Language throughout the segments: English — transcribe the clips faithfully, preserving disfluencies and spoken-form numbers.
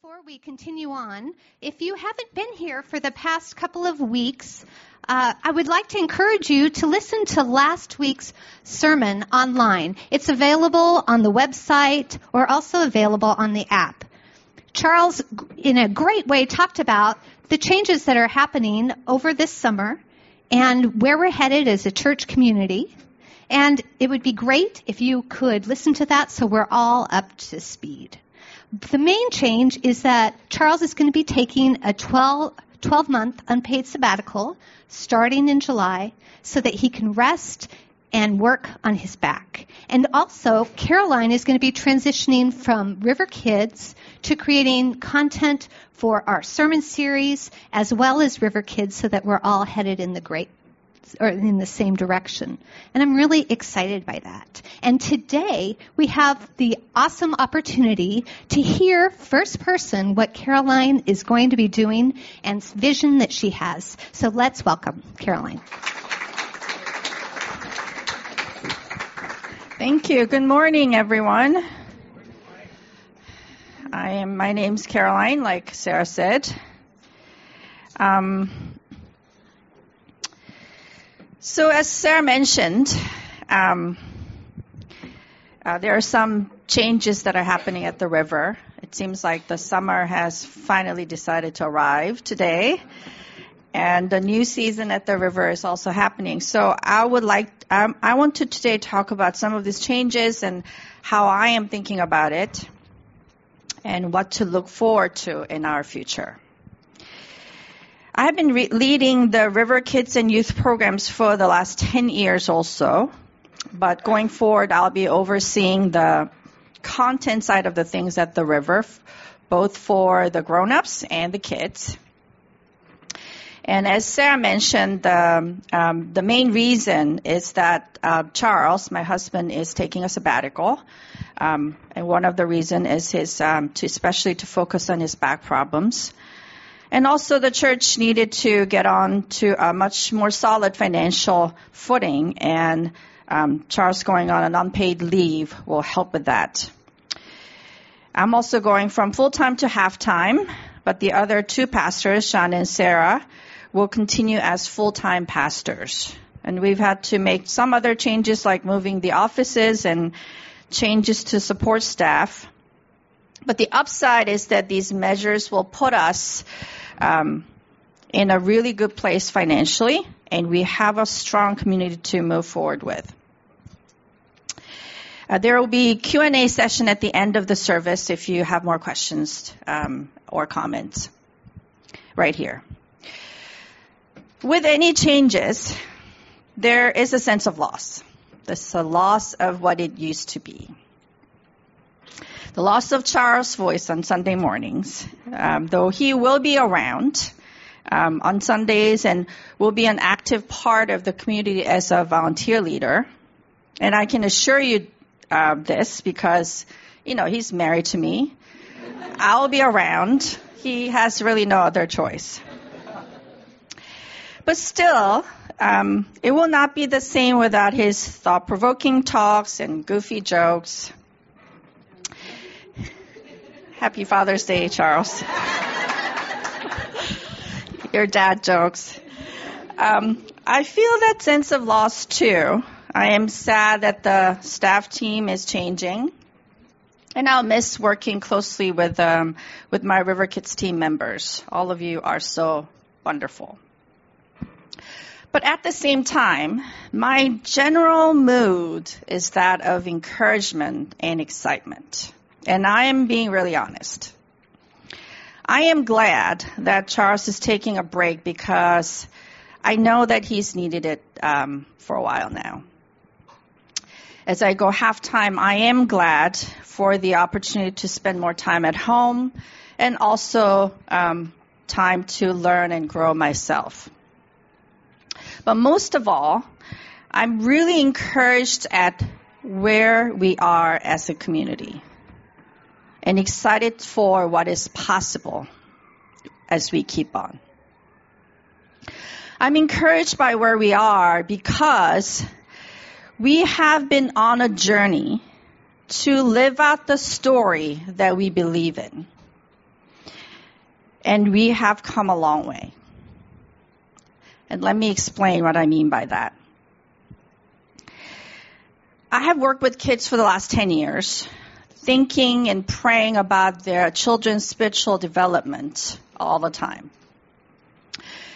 Before we continue on, if you haven't been here for the past couple of weeks, uh, I would like to encourage you to listen to last week's sermon online. It's available on the website or also available on the app. Charles, in a great way, talked about the changes that are happening over this summer and where we're headed as a church community. And it would be great if you could listen to that so we're all up to speed. The main change is that Charles is going to be taking a twelve, twelve-month unpaid sabbatical starting in July so that he can rest and work on his back. And also, Caroline is going to be transitioning from River Kids to creating content for our sermon series as well as River Kids so that we're all headed in the great or in the same direction. And I'm really excited by that. And today we have the awesome opportunity to hear first person what Caroline is going to be doing and vision that she has. So let's welcome Caroline. Thank you. Good morning, everyone. I am. My name's Caroline, like Sarah said. Um. So as Sarah mentioned, um, uh, there are some changes that are happening at the river. It seems like the summer has finally decided to arrive today, and the new season at the river is also happening. So I would like, um, I want to today talk about some of these changes and how I am thinking about it and what to look forward to in our future. I have been re- leading the River Kids and Youth programs for the last ten years or so, but going forward, I'll be overseeing the content side of the things at the river, f- both for the grown-ups and the kids. And as Sarah mentioned, um, um, the main reason is that uh, Charles, my husband, is taking a sabbatical, um, and one of the reasons is his, um, to especially to focus on his back problems. And also the church needed to get on to a much more solid financial footing, and um, Charles going on an unpaid leave will help with that. I'm also going from full-time to half-time, but the other two pastors, Sean and Sarah, will continue as full-time pastors. And we've had to make some other changes like moving the offices and changes to support staff. But the upside is that these measures will put us um, in a really good place financially, and we have a strong community to move forward with. Uh, there will be Q and A session at the end of the service if you have more questions um, or comments right here. With any changes, there is a sense of loss. This is a loss of what it used to be. The loss of Charles' voice on Sunday mornings, um, though he will be around um, on Sundays and will be an active part of the community as a volunteer leader. And I can assure you uh, this because, you know, he's married to me. I'll be around. He has really no other choice. But still, um, it will not be the same without his thought-provoking talks and goofy jokes. Happy Father's Day, Charles. Your dad jokes. Um, I feel that sense of loss, too. I am sad that the staff team is changing, and I'll miss working closely with um, with my River Kids team members. All of you are so wonderful. But at the same time, my general mood is that of encouragement and excitement. And I am being really honest. I am glad that Charles is taking a break because I know that he's needed it um, for a while now. As I go half-time, I am glad for the opportunity to spend more time at home and also um, time to learn and grow myself. But most of all, I'm really encouraged at where we are as a community, and excited for what is possible as we keep on. I'm encouraged by where we are because we have been on a journey to live out the story that we believe in. And we have come a long way. And let me explain what I mean by that. I have worked with kids for the last ten years, thinking and praying about their children's spiritual development all the time.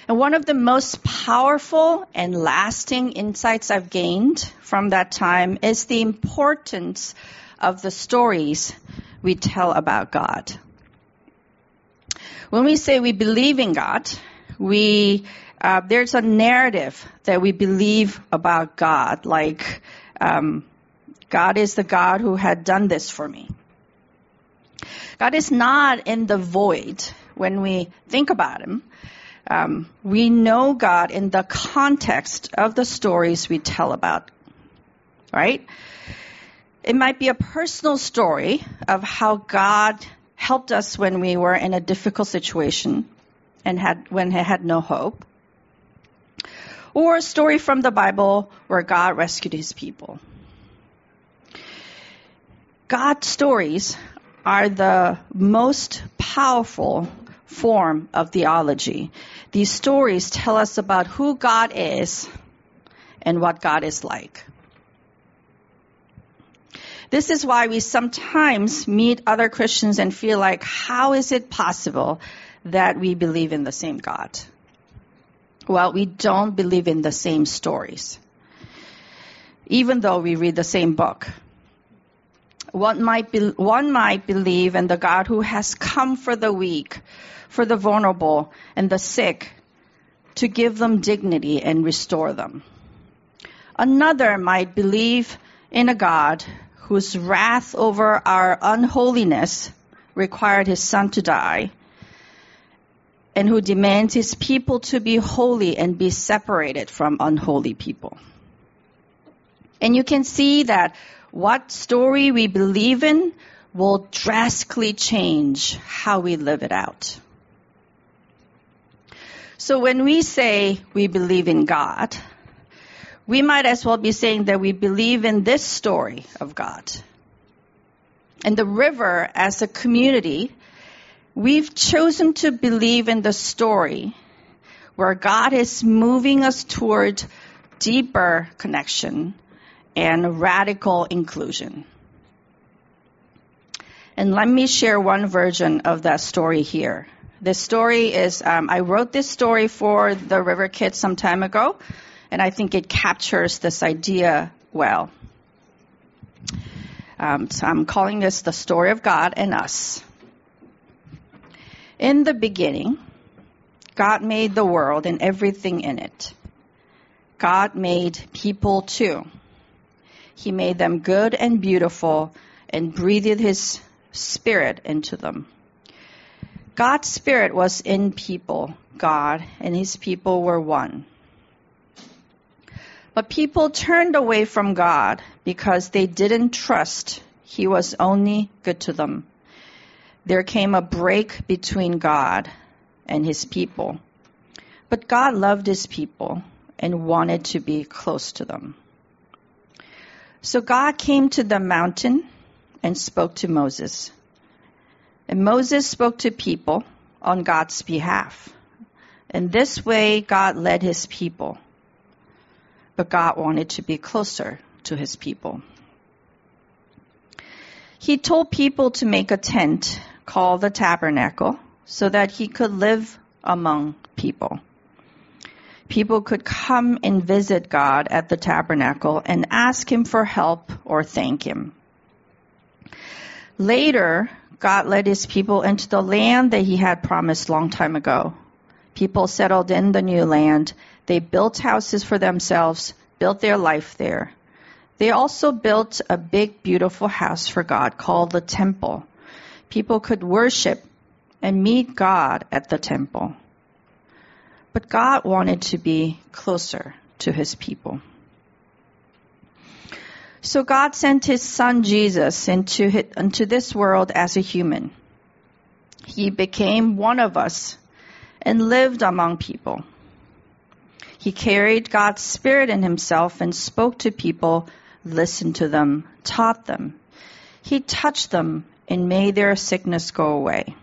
And one of the most powerful and lasting insights I've gained from that time is the importance of the stories we tell about God. When we say we believe in God, we uh, there's a narrative that we believe about God, like um, God is the God who had done this for me. God is not in the void when we think about him. Um, we know God in the context of the stories we tell about, right? It might be a personal story of how God helped us when we were in a difficult situation and had when I had no hope, or a story from the Bible where God rescued his people. God's stories are the most powerful form of theology. These stories tell us about who God is and what God is like. This is why we sometimes meet other Christians and feel like, how is it possible that we believe in the same God? Well, we don't believe in the same stories, even though we read the same book. One might be, one might believe in the God who has come for the weak, for the vulnerable, and the sick to give them dignity and restore them. Another might believe in a God whose wrath over our unholiness required his son to die, and who demands his people to be holy and be separated from unholy people. And you can see that what story we believe in will drastically change how we live it out. So when we say we believe in God, we might as well be saying that we believe in this story of God. In the river, as a community, we've chosen to believe in the story where God is moving us toward deeper connection and radical inclusion. And let me share one version of that story here. This story is, um, I wrote this story for the River Kids some time ago, and I think it captures this idea well. Um, so I'm calling this the story of God and us. In the beginning, God made the world and everything in it. God made people too. He made them good and beautiful and breathed his spirit into them. God's spirit was in people. God and his people were one. But people turned away from God because they didn't trust he was only good to them. There came a break between God and his people. But God loved his people and wanted to be close to them. So God came to the mountain and spoke to Moses. And Moses spoke to people on God's behalf. And this way God led his people. But God wanted to be closer to his people. He told people to make a tent called the tabernacle so that he could live among people. People could come and visit God at the tabernacle and ask him for help or thank him. Later, God led his people into the land that he had promised a long time ago. People settled in the new land. They built houses for themselves, built their life there. They also built a big, beautiful house for God called the temple. People could worship and meet God at the temple. But God wanted to be closer to his people. So God sent his son Jesus into, his, into this world as a human. He became one of us and lived among people. He carried God's spirit in himself and spoke to people, listened to them, taught them. He touched them and made their sickness go away.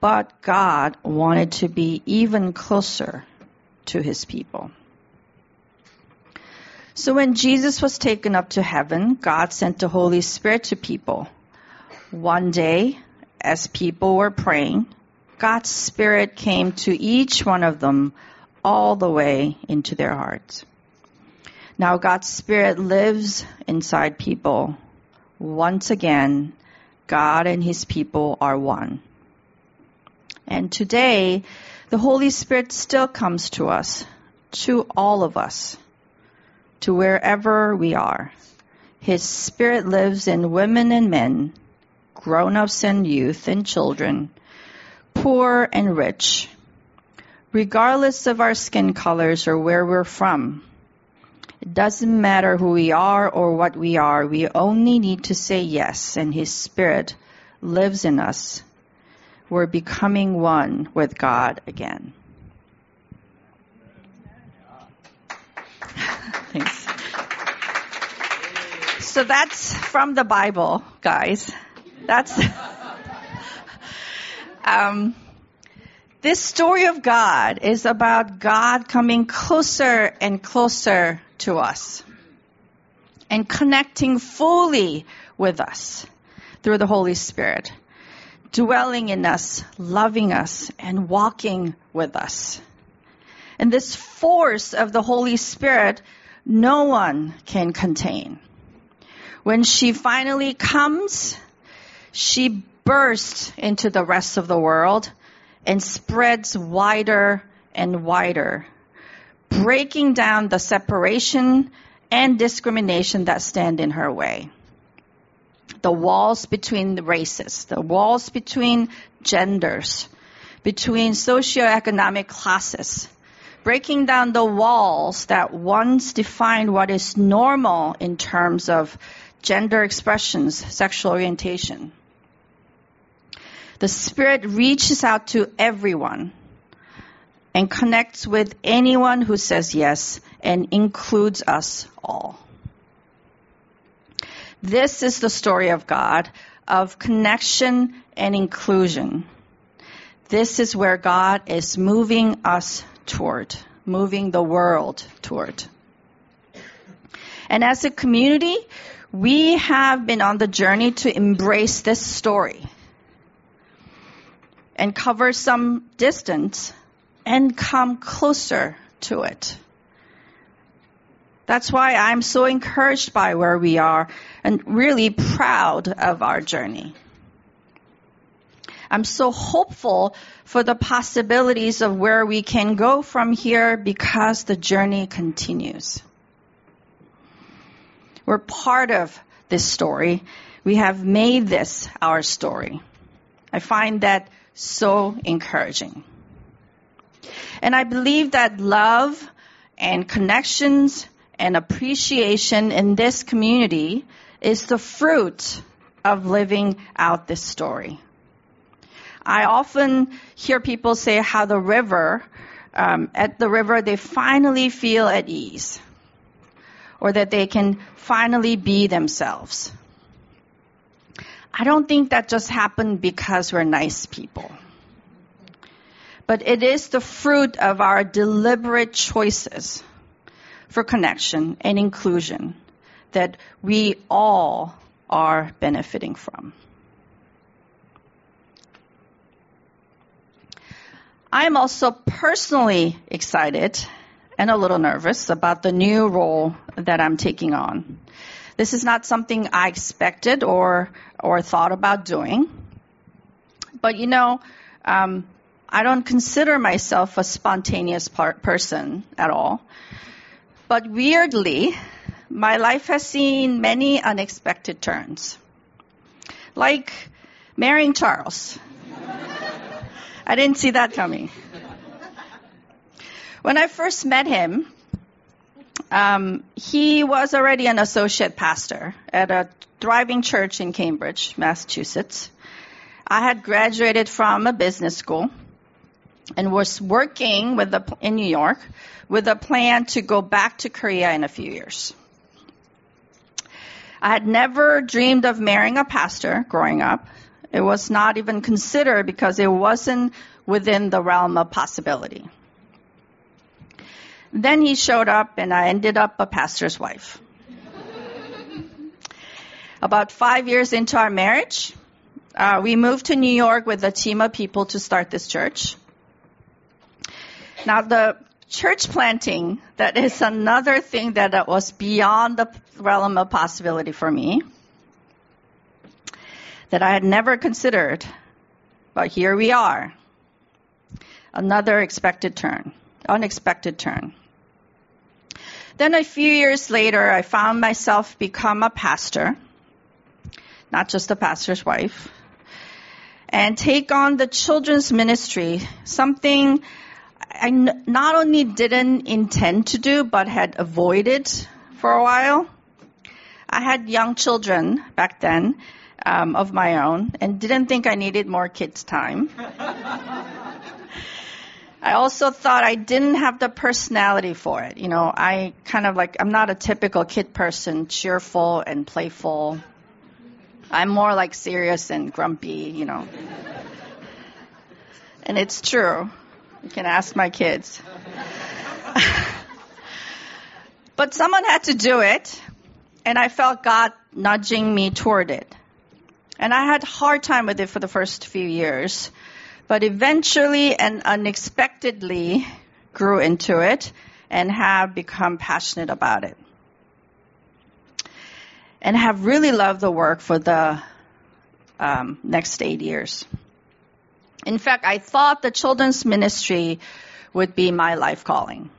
But God wanted to be even closer to his people. So when Jesus was taken up to heaven, God sent the Holy Spirit to people. One day, as people were praying, God's Spirit came to each one of them all the way into their hearts. Now God's Spirit lives inside people. Once again, God and his people are one. And today, the Holy Spirit still comes to us, to all of us, to wherever we are. His Spirit lives in women and men, grown-ups and youth and children, poor and rich, regardless of our skin colors or where we're from. It doesn't matter who we are or what we are. We only need to say yes, and his Spirit lives in us. We're becoming one with God again. Thanks. So that's from the Bible, guys. That's um, this story of God is about God coming closer and closer to us and connecting fully with us through the Holy Spirit, dwelling in us, loving us, and walking with us. And this force of the Holy Spirit, no one can contain. When she finally comes, she bursts into the rest of the world and spreads wider and wider, breaking down the separation and discrimination that stand in her way. The walls between the races, the walls between genders, between socioeconomic classes, breaking down the walls that once defined what is normal in terms of gender expressions, sexual orientation. The Spirit reaches out to everyone and connects with anyone who says yes and includes us all. This is the story of God, of connection and inclusion. This is where God is moving us toward, moving the world toward. And as a community, we have been on the journey to embrace this story and cover some distance and come closer to it. That's why I'm so encouraged by where we are and really proud of our journey. I'm so hopeful for the possibilities of where we can go from here because the journey continues. We're part of this story. We have made this our story. I find that so encouraging. And I believe that love and connections and appreciation in this community is the fruit of living out this story. I often hear people say how the river, um, at the river, they finally feel at ease, or that they can finally be themselves. I don't think that just happened because we're nice people, but it is the fruit of our deliberate choices for connection and inclusion that we all are benefiting from. I'm also personally excited and a little nervous about the new role that I'm taking on. This is not something I expected or or thought about doing. But you know, um, I don't consider myself a spontaneous part person at all. But weirdly, my life has seen many unexpected turns. Like marrying Charles. I didn't see that coming. When I first met him, um, he was already an associate pastor at a thriving church in Cambridge, Massachusetts. I had graduated from a business school and was working with the, in New York with a plan to go back to Korea in a few years. I had never dreamed of marrying a pastor growing up, It was not even considered because it wasn't within the realm of possibility. Then he showed up, and I ended up a pastor's wife. About five years into our marriage, uh, we moved to New York with a team of people to start this church. Now, the church planting, that is another thing that was beyond the realm of possibility for me, that I had never considered. But here we are. Another expected turn, unexpected turn. Then a few years later, I found myself become a pastor, not just a pastor's wife, and take on the children's ministry, something I not only didn't intend to do, but had avoided for a while. I had young children back then um, of my own and didn't think I needed more kids' time. I also thought I didn't have the personality for it. You know, I kind of like, I'm not a typical kid person, cheerful and playful. I'm more like serious and grumpy, you know. And it's true. You can ask my kids. But someone had to do it, and I felt God nudging me toward it. And I had a hard time with it for the first few years, but eventually and unexpectedly grew into it and have become passionate about it. And have really loved the work for the um, next eight years. In fact, I thought the children's ministry would be my life calling.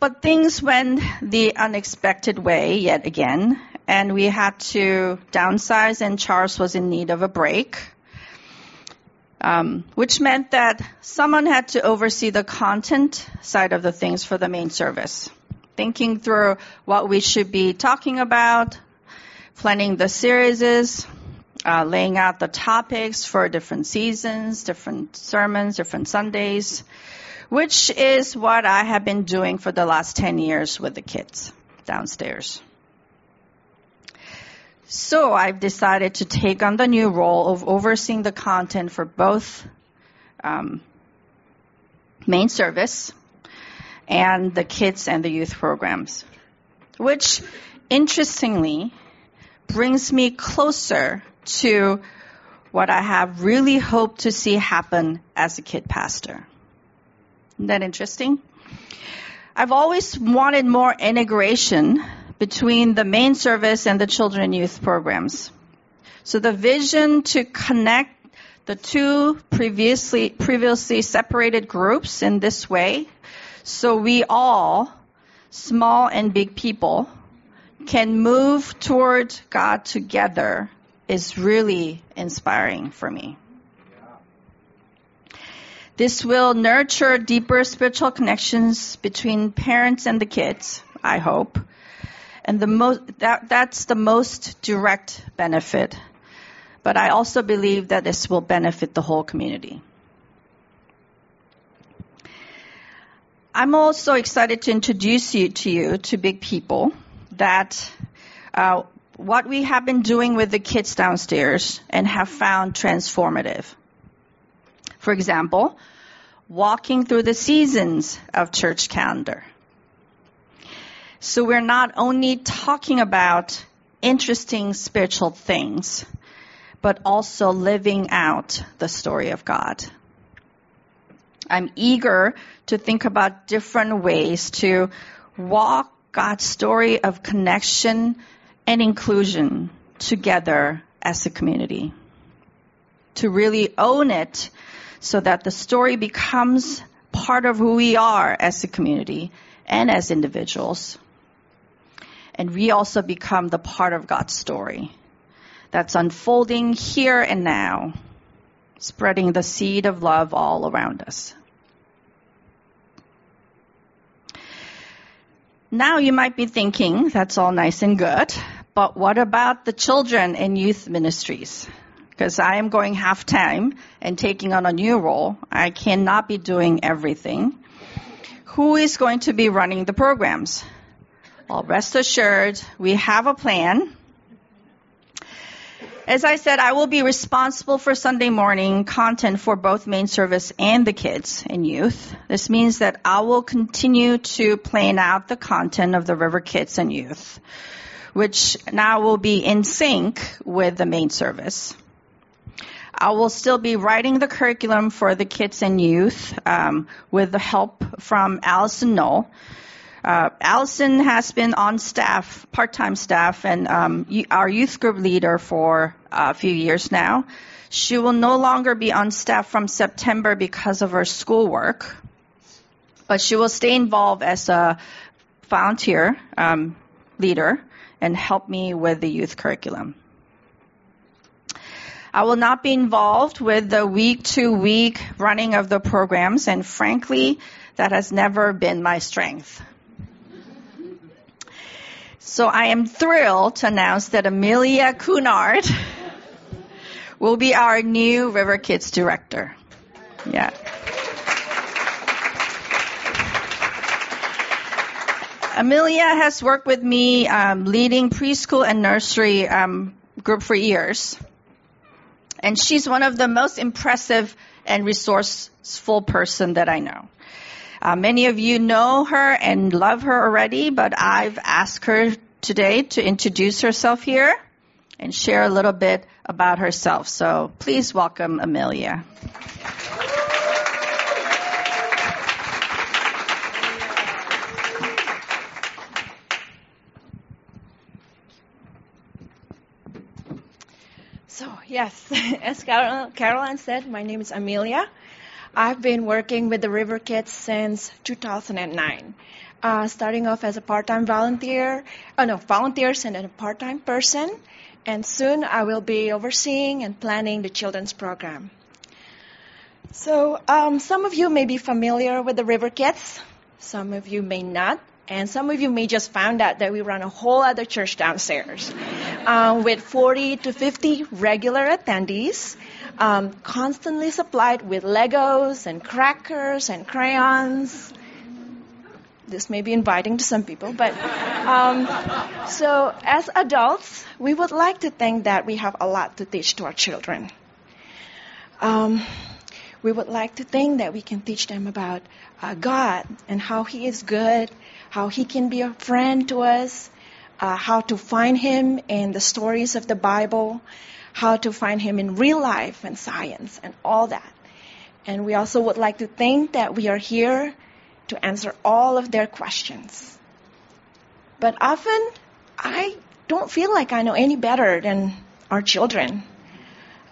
But things went the unexpected way yet again, and we had to downsize, and Charles was in need of a break, um, which meant that someone had to oversee the content side of the things for the main service, thinking through what we should be talking about, planning the series, Uh, laying out the topics for different seasons, different sermons, different Sundays, which is what I have been doing for the last ten years with the kids downstairs. So I've decided to take on the new role of overseeing the content for both um, main service and the kids and the youth programs, which interestingly brings me closer to what I have really hoped to see happen as a kid pastor. Isn't that interesting? I've always wanted more integration between the main service and the children and youth programs. So the vision to connect the two previously previously separated groups in this way, so we all, small and big people, can move toward God together, is really inspiring for me. Yeah. This will nurture deeper spiritual connections between parents and the kids, I hope. And the most that that's the most direct benefit. But I also believe that this will benefit the whole community. I'm also excited to introduce you to you to big people that uh, what we have been doing with the kids downstairs and have found transformative. For example, walking through the seasons of church calendar. So we're not only talking about interesting spiritual things, but also living out the story of God. I'm eager to think about different ways to walk God's story of connection and inclusion together as a community, to really own it so that the story becomes part of who we are as a community and as individuals. And we also become the part of God's story that's unfolding here and now, spreading the seed of love all around us. Now you might be thinking, that's all nice and good, but what about the children and youth ministries? Because I am going half-time and taking on a new role. I cannot be doing everything. Who is going to be running the programs? Well, rest assured, we have a plan. As I said, I will be responsible for Sunday morning content for both main service and the kids and youth. This means that I will continue to plan out the content of the River Kids and Youth, which now will be in sync with the main service. I will still be writing the curriculum for the kids and youth um, with the help from Allison Knoll. Uh, Allison has been on staff, part-time staff, and um, our youth group leader for a few years now. She will no longer be on staff from September because of her schoolwork, but she will stay involved as a volunteer um, leader and help me with the youth curriculum. I will not be involved with the week-to-week running of the programs, and frankly, that has never been my strength. So I am thrilled to announce that Amelia Cunard will be our new River Kids director. Yeah. Amelia has worked with me um, leading preschool and nursery um, group for years. And she's one of the most impressive and resourceful person that I know. Uh, many of you know her and love her already, but I've asked her today to introduce herself here and share a little bit about herself. So please welcome Amelia. So, yes, as Caroline said, my name is Amelia. I've been working with the River Kids since two thousand nine, uh, starting off as a part-time volunteer, oh no, volunteers and then a part-time person, and soon I will be overseeing and planning the children's program. So, um, some of you may be familiar with the River Kids, some of you may not. And some of you may just found out that we run a whole other church downstairs uh, with forty to fifty regular attendees, um, constantly supplied with Legos and crackers and crayons. This may be inviting to some people, but um, so as adults, we would like to think that we have a lot to teach to our children. Um, we would like to think that we can teach them about uh, God and how He is good, how He can be a friend to us, uh, how to find Him in the stories of the Bible, how to find Him in real life and science and all that. And we also would like to think that we are here to answer all of their questions. But often, I don't feel like I know any better than our children.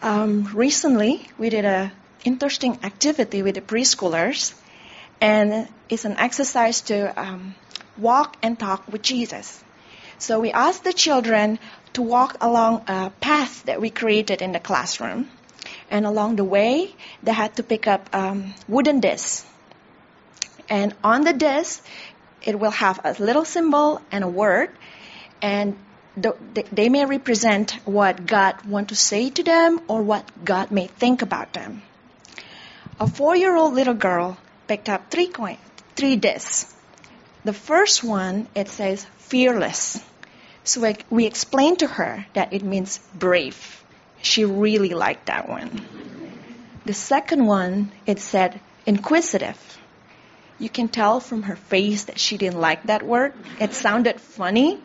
Um, recently, we did an interesting activity with the preschoolers, and it's an exercise to um, walk and talk with Jesus. So we asked the children to walk along a path that we created in the classroom. And along the way, they had to pick up um, wooden discs. And on the disc, it will have a little symbol and a word. And th- they may represent what God wants to say to them or what God may think about them. A four-year-old little girl picked up three coins, three discs. The first one, it says fearless. So I, we explained to her that it means brave. She really liked that one. The second one, it said inquisitive. You can tell from her face that she didn't like that word. It sounded funny.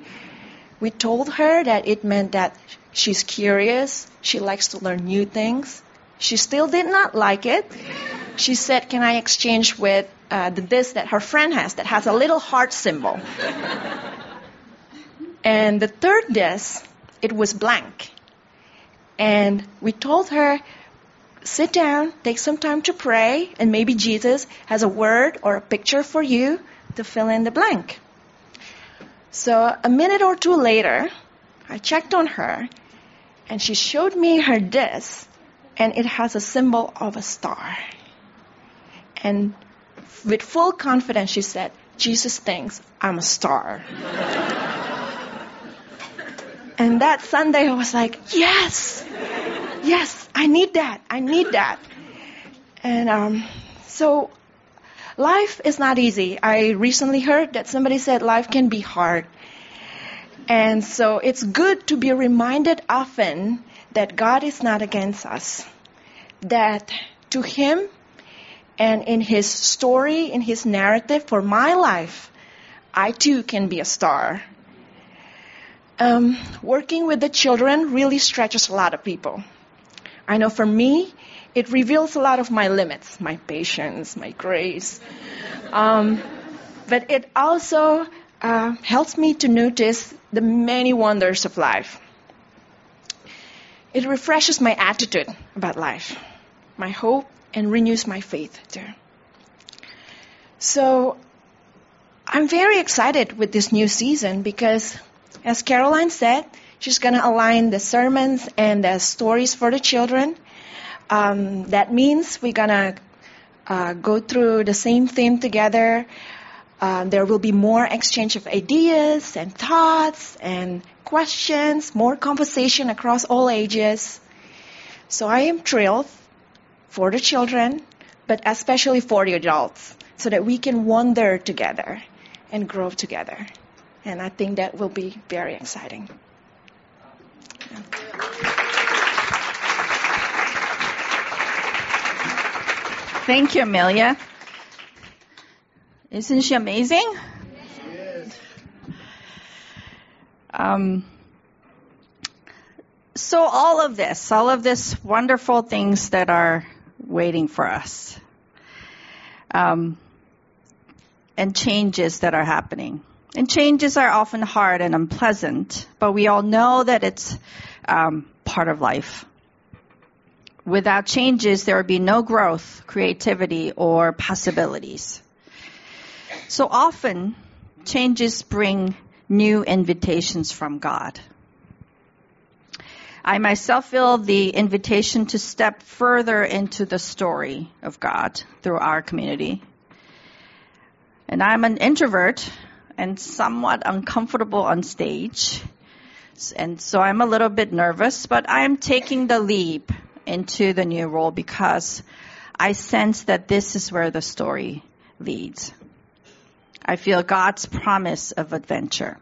We told her that it meant that she's curious. She likes to learn new things. She still did not like it. She said, can I exchange with uh, the disc that her friend has that has a little heart symbol? And the third disc, it was blank. And we told her, sit down, take some time to pray, and maybe Jesus has a word or a picture for you to fill in the blank. So a minute or two later, I checked on her, and she showed me her disc, and it has a symbol of a star. And with full confidence, she said, Jesus thinks I'm a star. And that Sunday, I was like, yes, yes, I need that. I need that. And um, so life is not easy. I recently heard that somebody said life can be hard. And so it's good to be reminded often that God is not against us, that to him and in his story, in his narrative for my life, I too can be a star. Um, working with the children really stretches a lot of people. I know for me, it reveals a lot of my limits, my patience, my grace. Um, but it also uh, helps me to notice the many wonders of life. It refreshes my attitude about life, my hope, and renews my faith too. So I'm very excited with this new season because, as Caroline said, she's going to align the sermons and the stories for the children. Um, that means we're going to uh, go through the same theme together. Uh, there will be more exchange of ideas and thoughts and questions, more conversation across all ages. So I am thrilled for the children, but especially for the adults, so that we can wander together and grow together. And I think that will be very exciting. Thank you, Amelia. Isn't she amazing? Yes. Um, so all of this, all of this wonderful things that are waiting for us, um, and changes that are happening. And changes are often hard and unpleasant, but we all know that it's um, part of life. Without changes, there would be no growth, creativity, or possibilities. So often, changes bring new invitations from God. I myself feel the invitation to step further into the story of God through our community. And I'm an introvert and somewhat uncomfortable on stage. And so I'm a little bit nervous, but I'm taking the leap into the new role because I sense that this is where the story leads. I feel God's promise of adventure.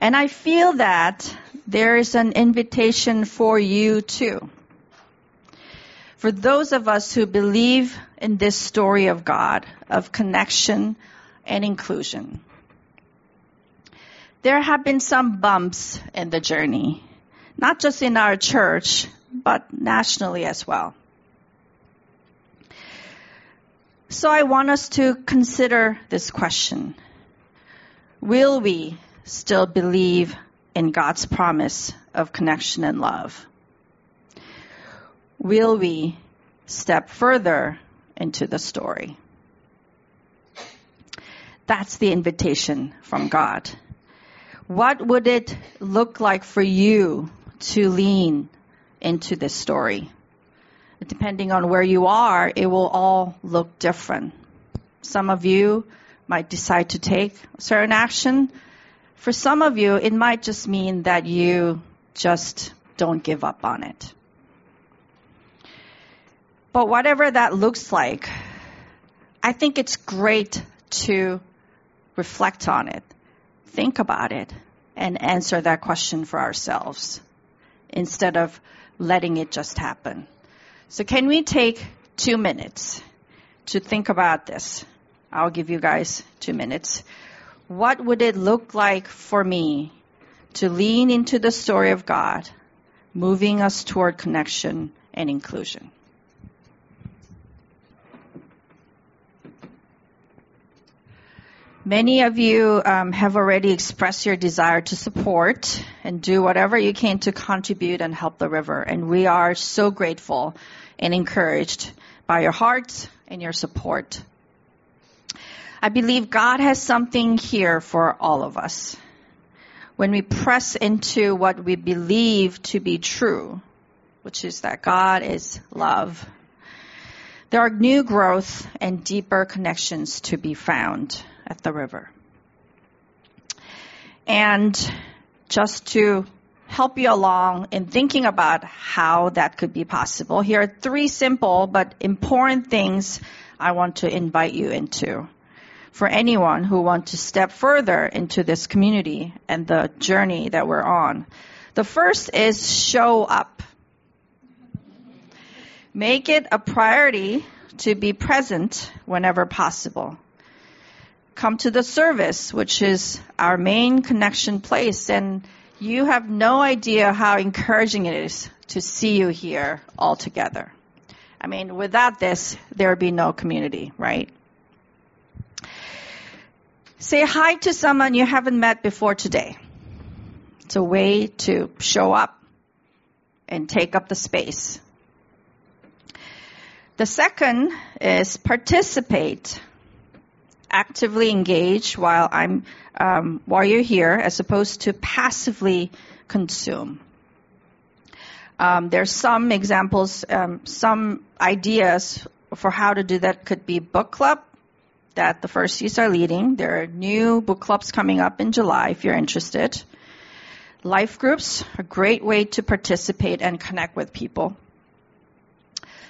And I feel that there is an invitation for you too. For those of us who believe in this story of God, of connection and inclusion. There have been some bumps in the journey, not just in our church, but nationally as well. So I want us to consider this question. Will we still believe in God's promise of connection and love? Will we step further into the story? That's the invitation from God. What would it look like for you to lean into this story? Depending on where you are, it will all look different. Some of you might decide to take a certain action. For some of you, it might just mean that you just don't give up on it. But whatever that looks like, I think it's great to reflect on it, think about it, and answer that question for ourselves instead of letting it just happen. So can we take two minutes to think about this? I'll give you guys two minutes. What would it look like for me to lean into the story of God, moving us toward connection and inclusion? Many of you um, have already expressed your desire to support and do whatever you can to contribute and help the river. And we are so grateful and encouraged by your hearts and your support. I believe God has something here for all of us. When we press into what we believe to be true, which is that God is love, there are new growth and deeper connections to be found at the river. And just to help you along in thinking about how that could be possible, here are three simple but important things I want to invite you into. For anyone who wants to step further into this community and the journey that we're on, The first is show up. Make it a priority to be present whenever possible. Come to the service, which is our main connection place, and you have no idea how encouraging it is to see you here all together. I mean, without this, there would be no community, right? Say hi to someone you haven't met before today. It's a way to show up and take up the space. The second is participate. Actively engage while I'm um, while you're here, as opposed to passively consume. Um, there's some examples, um, some ideas for how to do that. Could be book club that the First Youths are leading. There are new book clubs coming up in July if you're interested. Life groups, a great way to participate and connect with people.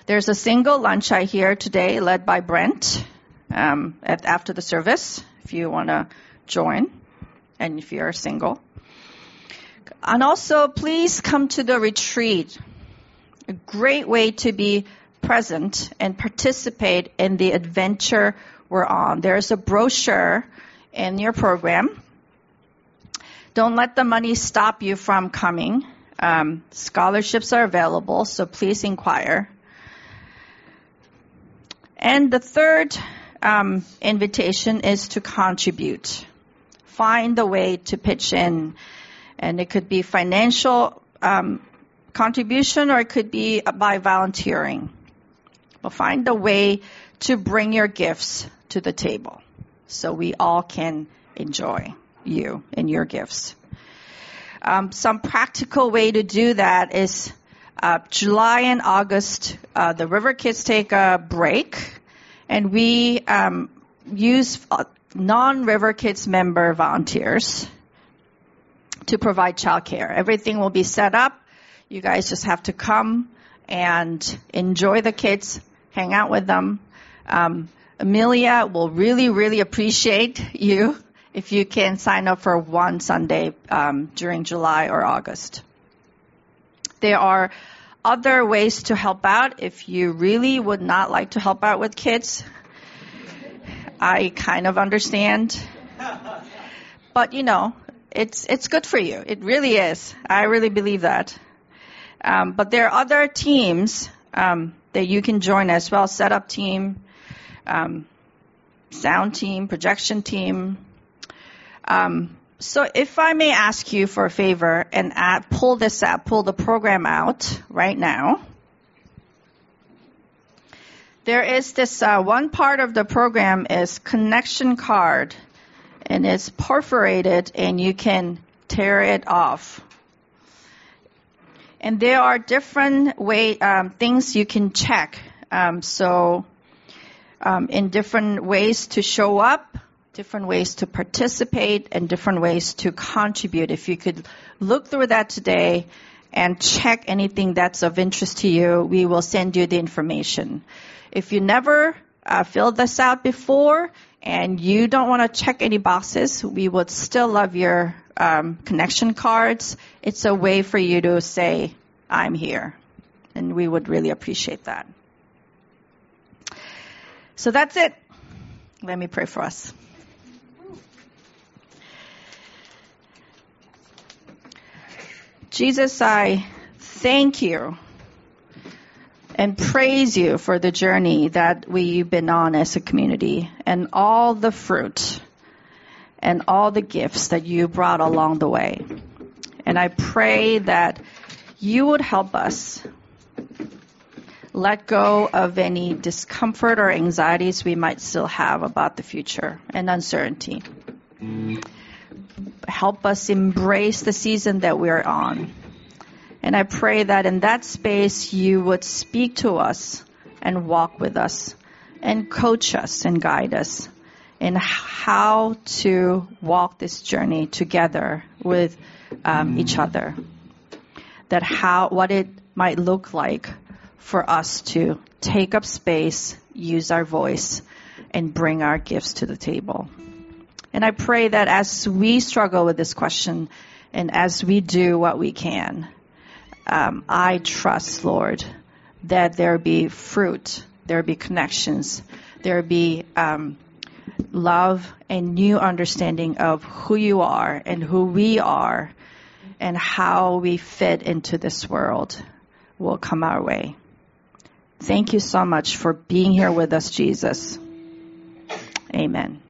There's a single lunch I hear today led by Brent um, at, after the service, if you want to join and if you're single. And also, please come to the retreat. A great way to be present and participate in the adventure we're on. There's a brochure in your program. Don't let the money stop you from coming. Um, scholarships are available, so please inquire. And the third um, invitation is to contribute. Find a way to pitch in. And it could be financial um, contribution, or it could be by volunteering. But find a way to bring your gifts to the table so we all can enjoy you and your gifts. Um, some practical way to do that is Uh, July and August, uh, the River Kids take a break, and we um, use uh, non-River Kids member volunteers to provide childcare. Everything will be set up. You guys just have to come and enjoy the kids, hang out with them. Um, Amelia will really, really appreciate you if you can sign up for one Sunday um, during July or August. There are other ways to help out if you really would not like to help out with kids. I kind of understand. But, you know, it's it's good for you. It really is. I really believe that. Um, but there are other teams um, that you can join as well. Setup team, um, sound team, projection team. Um So if I may ask you for a favor and add, pull this out, pull the program out right now. There is this uh, one part of the program is connection card, and it's perforated, and you can tear it off. And there are different way um, things you can check. Um, so um, in different ways to show up, different ways to participate, and different ways to contribute. If you could look through that today and check anything that's of interest to you, we will send you the information. If you never uh, filled this out before and you don't want to check any boxes, we would still love your um, connection cards. It's a way for you to say, I'm here, and we would really appreciate that. So that's it. Let me pray for us. Jesus, I thank you and praise you for the journey that we've been on as a community, and all the fruit and all the gifts that you brought along the way. And I pray that you would help us let go of any discomfort or anxieties we might still have about the future and uncertainty. Mm. Help us embrace the season that we're on. And I pray that in that space, you would speak to us and walk with us and coach us and guide us in how to walk this journey together with um, each other. That how what it might look like for us to take up space, use our voice, and bring our gifts to the table. And I pray that as we struggle with this question And as we do what we can, um, I trust, Lord, that there be fruit, there be connections, there be um, love and new understanding of who you are and who we are and how we fit into this world will come our way. Thank you so much for being here with us, Jesus. Amen.